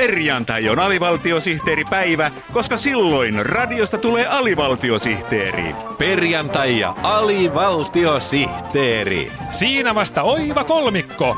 Perjantai on alivaltiosihteeripäivä, koska silloin radiosta tulee alivaltiosihteeri. Perjantai ja alivaltiosihteeri. Siinä vasta oiva kolmikko.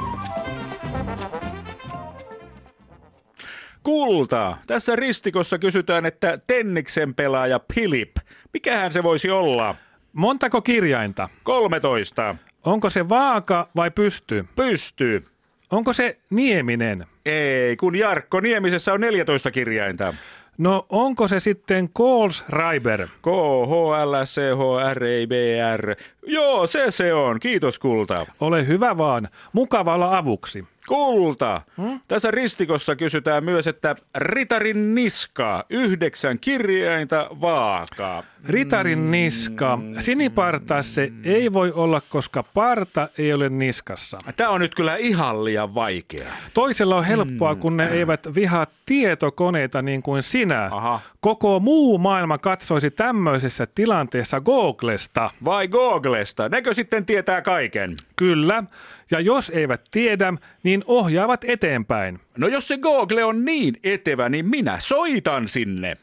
Kulta, tässä ristikossa kysytään, että tenniksen pelaaja Pilip, mikähän se voisi olla? Montako kirjainta? 13. Onko se vaaka vai pysty? Pysty. Onko se Nieminen? Ei, kun Jarkko Niemisessä on 14 kirjainta. No onko se sitten Kohlschreiber? K-H-L-C-H-R-I-B-R. Joo, se on. Kiitos Kulta. Ole hyvä vaan. Mukava olla avuksi. Kulta. Tässä ristikossa kysytään myös, että ritarin niska, 9 kirjainta, vaaka. Ritarin niska. Sinipartaas se ei voi olla, koska parta ei ole niskassa. Tämä on nyt kyllä ihan liian vaikea. Toisella on helppoa, kun ne eivät vihaa tietokoneita niin kuin sinä. Aha. Koko muu maailma katsoisi tämmöisessä tilanteessa Googlesta. Vai Googlesta? Nekö sitten tietää kaiken? Kyllä. Ja jos eivät tiedä, niin ohjaavat eteenpäin. No jos se Google on niin etevä, niin minä soitan sinne.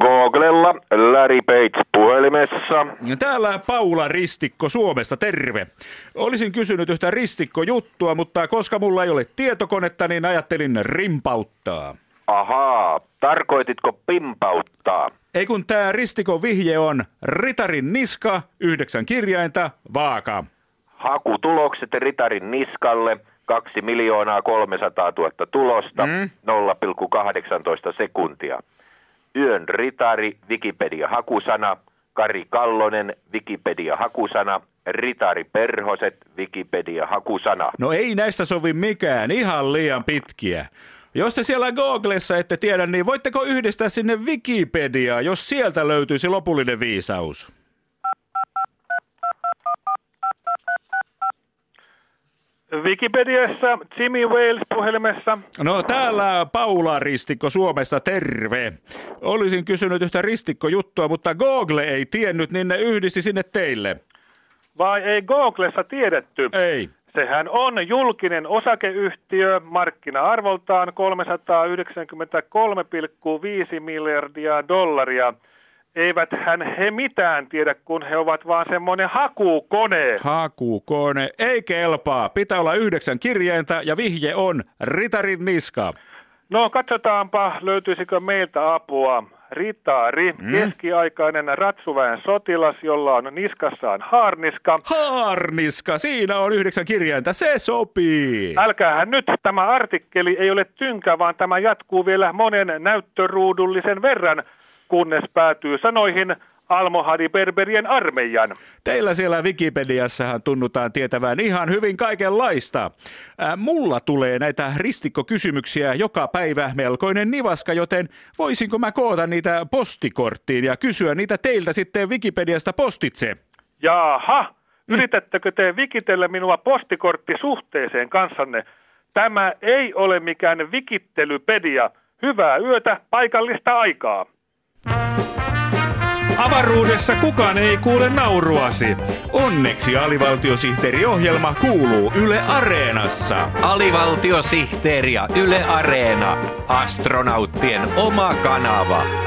Googlella Larry Page puhelimessa. Täällä Paula Ristikko Suomesta, terve. Olisin kysynyt yhtä ristikkojuttua, mutta koska mulla ei ole tietokonetta, niin ajattelin rimpauttaa. Ahaa, tarkoititko pimpauttaa? Ei kun tää ristikon vihje on ritarin niska, 9 kirjainta, vaaka. Hakutulokset ritarin niskalle, 2 300 000 tulosta, 0,18 sekuntia. Yön ritari, Wikipedia-hakusana, Kari Kallonen, Wikipedia-hakusana, ritari Perhoset, Wikipedia-hakusana. No ei näistä sovi mikään, ihan liian pitkiä. Jos te siellä Googlessa ette tiedä, niin voitteko yhdistää sinne Wikipediaa, jos sieltä löytyisi lopullinen viisaus? Wikipediassa, Jimmy Wales puhelimessa. No täällä Paula Ristikko Suomessa, terve. Olisin kysynyt yhtä ristikkojuttua, mutta Google ei tiennyt, niin ne yhdisti sinne teille. Vai ei Googlessa tiedetty? Ei. Sehän on julkinen osakeyhtiö markkina-arvoltaan $393,5 miljardia. Eiväthän he mitään tiedä, kun he ovat vaan semmoinen hakukone. Hakukone. Ei kelpaa. Pitää olla 9 kirjainta ja vihje on ritarin niska. No katsotaanpa, löytyisikö meiltä apua. Ritari, keskiaikainen ratsuväen sotilas, jolla on niskassaan haarniska. Haarniska, siinä on 9 kirjainta, se sopii. Älkäähän nyt, tämä artikkeli ei ole tynkä, vaan tämä jatkuu vielä monen näyttöruudullisen verran, kunnes päätyy sanoihin Almohadi berberien armeijan. Teillä siellä Wikipediassahan tunnutaan tietävän ihan hyvin kaikenlaista. Mulla tulee näitä ristikkokysymyksiä joka päivä melkoinen nivaska, joten voisinko mä koota niitä postikorttiin ja kysyä niitä teiltä sitten Wikipediasta postitse? Jaha, yritättekö te vikitellä minua postikorttisuhteeseen kanssanne? Tämä ei ole mikään vikittelypedia. Hyvää yötä, paikallista aikaa. Avaruudessa kukaan ei kuule nauruasi. Onneksi alivaltiosihteeriohjelma kuuluu Yle Areenassa. Alivaltiosihteeri ja Yle Areena. Astronauttien oma kanava.